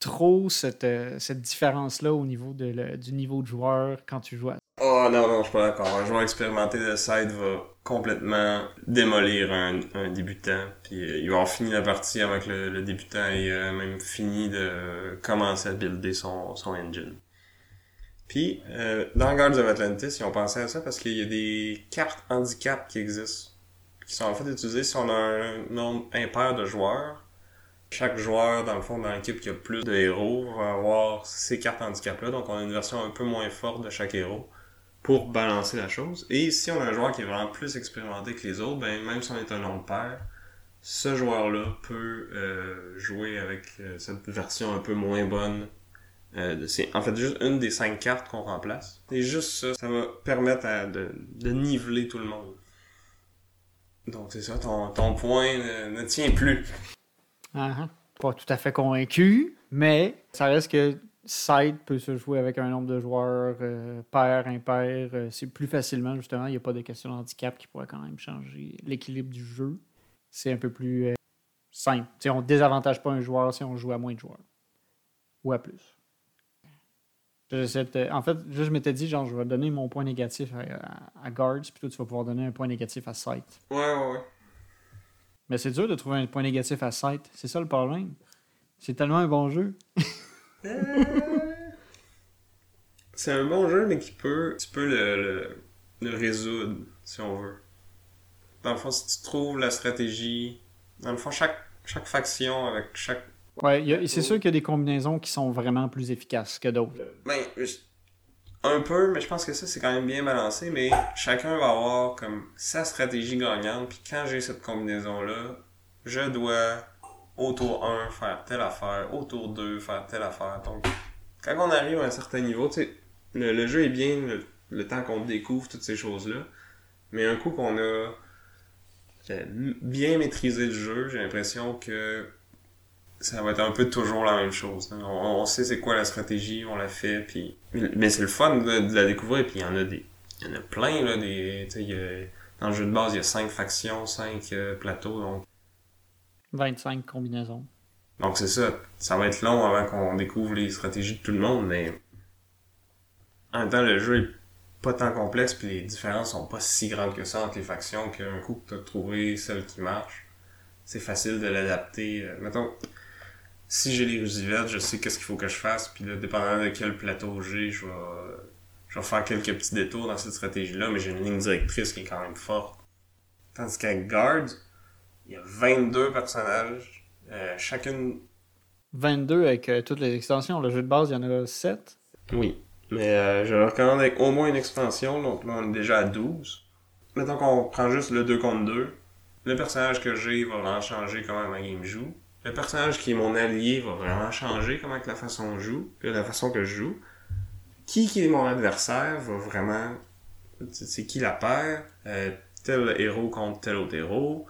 trop cette, cette différence-là au niveau de le, du niveau de joueur quand tu joues à Oh non, non, je suis pas d'accord. Un joueur expérimenté de Sight va complètement démolir un, un débutant. Puis euh, il va avoir fini la partie avant que le, le débutant ait euh, même fini de euh, commencer à builder son, son engine. Puis, euh, dans Guards of Atlantis, ils ont pensé à ça parce qu'il y a des cartes handicap qui existent, qui sont en fait utilisées si on a un nombre impair de joueurs. Chaque joueur, dans le fond, dans l'équipe qui a plus de héros, va avoir ces cartes handicap-là. Donc, on a une version un peu moins forte de chaque héros pour balancer la chose. Et si on a un joueur qui est vraiment plus expérimenté que les autres, ben même si on est un nombre pair, ce joueur-là peut euh, jouer avec euh, cette version un peu moins bonne. Euh, c'est en fait juste une des cinq cartes qu'on remplace. Et juste ça, ça va permettre à, de, de niveler tout le monde. Donc c'est ça, ton, ton point ne, ne tient plus. Uh-huh. Pas tout à fait convaincu, mais ça reste que Side peut se jouer avec un nombre de joueurs euh, pair, impair. Euh, c'est plus facilement, justement. Il n'y a pas de question d'handicap qui pourrait quand même changer l'équilibre du jeu. C'est un peu plus euh, simple. T'sais, on ne désavantage pas un joueur si on joue à moins de joueurs. Ou à plus. De, en fait, je m'étais dit, genre, je vais donner mon point négatif à, à, à Guards, puis toi, tu vas pouvoir donner un point négatif à Sight. Ouais, ouais, ouais. Mais c'est dur de trouver un point négatif à Sight. C'est ça le problème. C'est tellement un bon jeu. C'est un bon jeu, mais qui peut. Tu peux le, le, le résoudre, si on veut. Dans le fond, si tu trouves la stratégie... Dans le fond, chaque, chaque faction avec chaque... Ouais, y a, c'est sûr qu'il y a des combinaisons qui sont vraiment plus efficaces que d'autres. Ben, un peu, mais je pense que ça, c'est quand même bien balancé, mais chacun va avoir comme sa stratégie gagnante, puis quand j'ai cette combinaison-là, je dois, au tour un, faire telle affaire, au tour deux, faire telle affaire. Donc, quand on arrive à un certain niveau, tu sais, le, le jeu est bien, le, le temps qu'on découvre toutes ces choses-là, mais un coup qu'on a bien maîtrisé le jeu, j'ai l'impression que ça va être un peu toujours la même chose. On, on sait c'est quoi la stratégie, on la fait, puis... Mais c'est le fun de, de la découvrir, puis il y en a des... Il y en a plein, là, des... Tu sais, dans le jeu de base, il y a cinq factions, cinq euh, plateaux, donc... vingt-cinq combinaisons. Donc c'est ça, ça va être long avant qu'on découvre les stratégies de tout le monde, mais... En même temps, le jeu est pas tant complexe, puis les différences sont pas si grandes que ça entre les factions, qu'un coup que t'as trouvé celle qui marche, c'est facile de l'adapter. Mettons... Si j'ai les rusivettes, je sais qu'est-ce qu'il faut que je fasse, puis là, dépendant de quel plateau j'ai, je vais, je vais faire quelques petits détours dans cette stratégie-là, mais j'ai une ligne directrice qui est quand même forte. Tandis qu'à Guards, il y a vingt-deux personnages, euh, chacune... vingt-deux avec euh, toutes les extensions. Le jeu de base, il y en a sept. Oui, mais euh, je le recommande avec au moins une extension, donc là, on est déjà à douze. Mettons qu'on prend juste le deux contre deux, le personnage que j'ai va en changer comment ma game joue. Le personnage qui est mon allié va vraiment changer comment que la façon joue, que la façon que je joue. Qui qui est mon adversaire va vraiment... C'est qui la paire, euh, tel héros contre tel autre héros.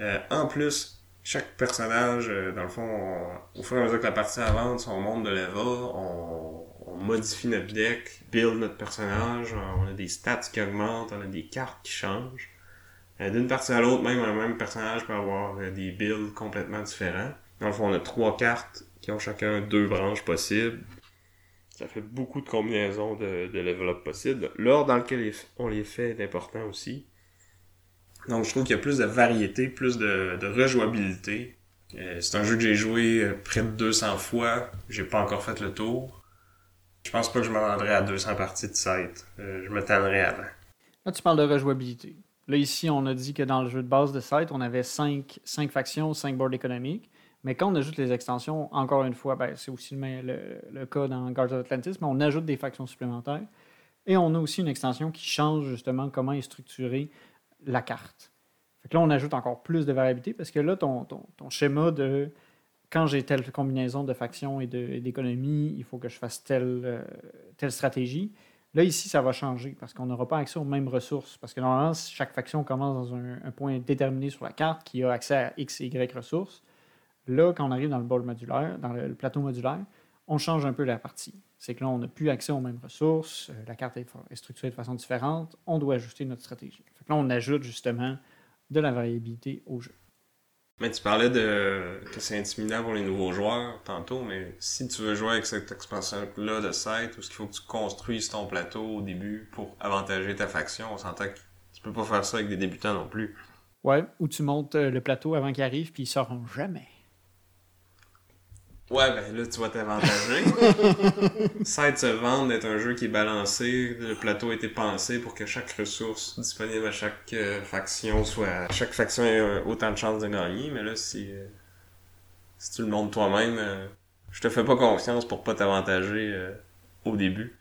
Euh, en plus, chaque personnage, euh, dans le fond, on, au fur et à mesure que la partie avance, on monte de level, on, on modifie notre deck, build notre personnage, on a des stats qui augmentent, on a des cartes qui changent. D'une partie à l'autre, même un même personnage peut avoir des builds complètement différents. Dans le fond, on a trois cartes qui ont chacun deux branches possibles. Ça fait beaucoup de combinaisons de, de level up possibles. L'ordre dans lequel on les fait est important aussi. Donc je trouve qu'il y a plus de variété, plus de, de rejouabilité. C'est un jeu que j'ai joué près de deux cents fois. J'ai pas encore fait le tour. Je pense pas que je m'en rendrai à deux cents parties de Sight. Je me tannerai avant. Là, tu parles de rejouabilité. Là, ici, on a dit que dans le jeu de base de Sight, on avait cinq, cinq factions, cinq boards économiques. Mais quand on ajoute les extensions, encore une fois, ben, c'est aussi le, le, le cas dans Guards of Atlantis, mais on ajoute des factions supplémentaires. Et on a aussi une extension qui change justement comment est structurée la carte. Fait que là, on ajoute encore plus de variabilité parce que là, ton, ton, ton schéma de quand j'ai telle combinaison de factions et, de, et d'économies, il faut que je fasse telle, euh, telle stratégie. Là, ici, ça va changer parce qu'on n'aura pas accès aux mêmes ressources. Parce que normalement, chaque faction commence dans un, un point déterminé sur la carte qui a accès à X et Y ressources. Là, quand on arrive dans le board modulaire, dans le, le plateau modulaire, on change un peu la partie. C'est que là, on n'a plus accès aux mêmes ressources, la carte est, est structurée de façon différente, on doit ajuster notre stratégie. Fait que là, on ajoute justement de la variabilité au jeu. Mais tu parlais de que c'est intimidant pour les nouveaux joueurs tantôt, mais si tu veux jouer avec cette expansion-là de Sight, où il faut que tu construises ton plateau au début pour avantager ta faction, on s'entend que tu peux pas faire ça avec des débutants non plus. Ouais, ou tu montes le plateau avant qu'il arrive, puis ils sortiront jamais. Ouais, ben là, tu vas t'avantager. Sight se vend d'être un jeu qui est balancé. Le plateau a été pensé pour que chaque ressource disponible à chaque euh, faction soit... Chaque faction ait euh, autant de chances de gagner, mais là, si... Euh, si tu le montres toi-même, euh, je te fais pas confiance pour pas t'avantager euh, au début.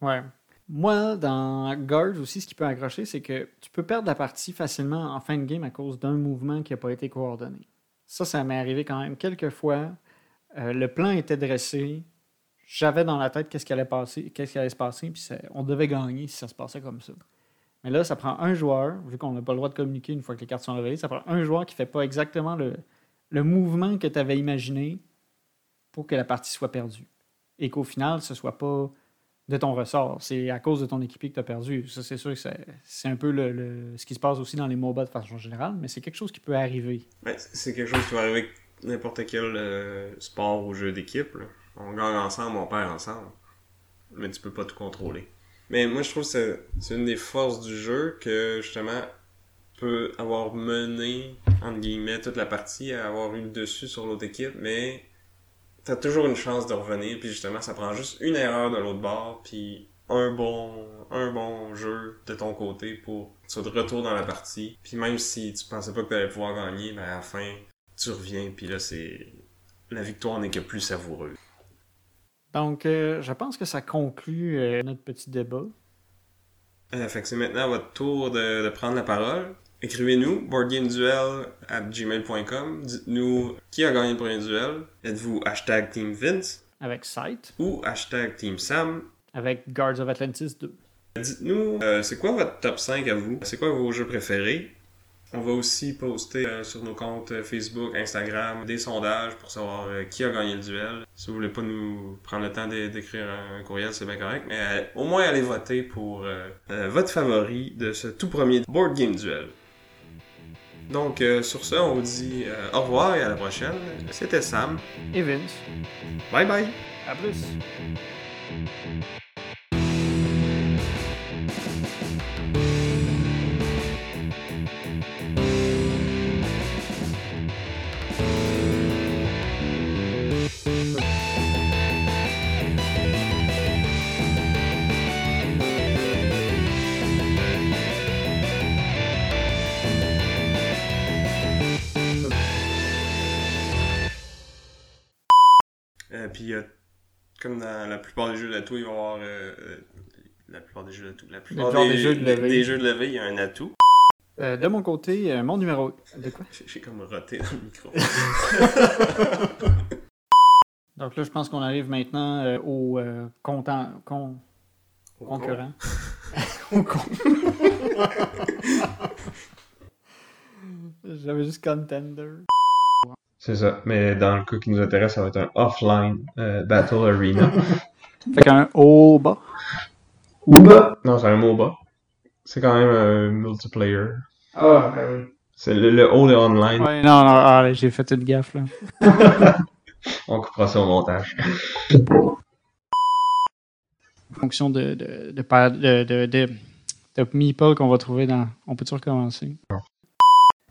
Ouais. Moi, dans Guards aussi, ce qui peut accrocher, c'est que tu peux perdre la partie facilement en fin de game à cause d'un mouvement qui a pas été coordonné. Ça, ça m'est arrivé quand même quelques fois... Euh, le plan était dressé, j'avais dans la tête qu'est-ce qui allait passer, qu'est-ce qui allait se passer, puis on devait gagner si ça se passait comme ça. Mais là, ça prend un joueur, vu qu'on n'a pas le droit de communiquer une fois que les cartes sont révélées, ça prend un joueur qui ne fait pas exactement le, le mouvement que tu avais imaginé pour que la partie soit perdue. Et qu'au final, ce ne soit pas de ton ressort. C'est à cause de ton équipier que tu as perdu. Ça, c'est sûr que c'est, c'est un peu le, le, ce qui se passe aussi dans les MOBA de façon générale, mais c'est quelque chose qui peut arriver. Ouais, c'est quelque chose qui va arriver... N'importe quel euh, sport ou jeu d'équipe, là. On gagne ensemble, on perd ensemble. Mais tu peux pas tout contrôler. Mais moi, je trouve que c'est, c'est une des forces du jeu que, justement, peut avoir mené, entre guillemets, toute la partie à avoir eu le dessus sur l'autre équipe, mais t'as toujours une chance de revenir, puis justement, ça prend juste une erreur de l'autre bord, puis un bon, un bon jeu de ton côté pour que tu sois de retour dans la partie. Puis même si tu pensais pas que tu allais pouvoir gagner, ben à la fin, tu reviens, puis là, c'est la victoire n'est que plus savoureuse. Donc, euh, je pense que ça conclut euh, notre petit débat. Euh, fait que c'est maintenant à votre tour de, de prendre la parole. Écrivez-nous, boardgameduel arobase gmail point com. Dites-nous qui a gagné le premier duel. Êtes-vous hashtag Team Vince? Avec Sight. Ou hashtag Team Sam? Avec Guards of Atlantis deux. Dites-nous, euh, c'est quoi votre top cinq à vous? C'est quoi vos jeux préférés? On va aussi poster euh, sur nos comptes Facebook, Instagram, des sondages pour savoir euh, qui a gagné le duel. Si vous voulez pas nous prendre le temps d'é- d'écrire un courriel, c'est bien correct. Mais euh, au moins, allez voter pour euh, euh, votre favori de ce tout premier Board Game Duel. Donc, euh, sur ce, on vous dit euh, au revoir et à la prochaine. C'était Sam. Et Vince. Bye bye. À plus. Puis, euh, comme dans la plupart des jeux d'atout, il va y avoir. Euh, euh, la plupart des jeux d'atout. La plupart, la plupart des, des, jeux de levée. des jeux de levée, il y a un atout. Euh, de mon côté, euh, mon numéro. De quoi j'ai, j'ai comme roté dans le micro. Donc là, je pense qu'on arrive maintenant euh, au euh, content. Con... Au concurrent. Au con. J'avais juste contender. C'est ça, mais dans le cas qui nous intéresse, ça va être un offline euh, Battle Arena. Fait qu'un O B A. O B A? Non, c'est un MOBA. C'est quand même un multiplayer. Ah, euh... c'est le, le O de online. Ouais, non, non, allez, j'ai fait une gaffe, là. On coupera ça au montage. En fonction de, de, de, de, de, de, de meeple qu'on va trouver dans... On peut-tu recommencer? Non.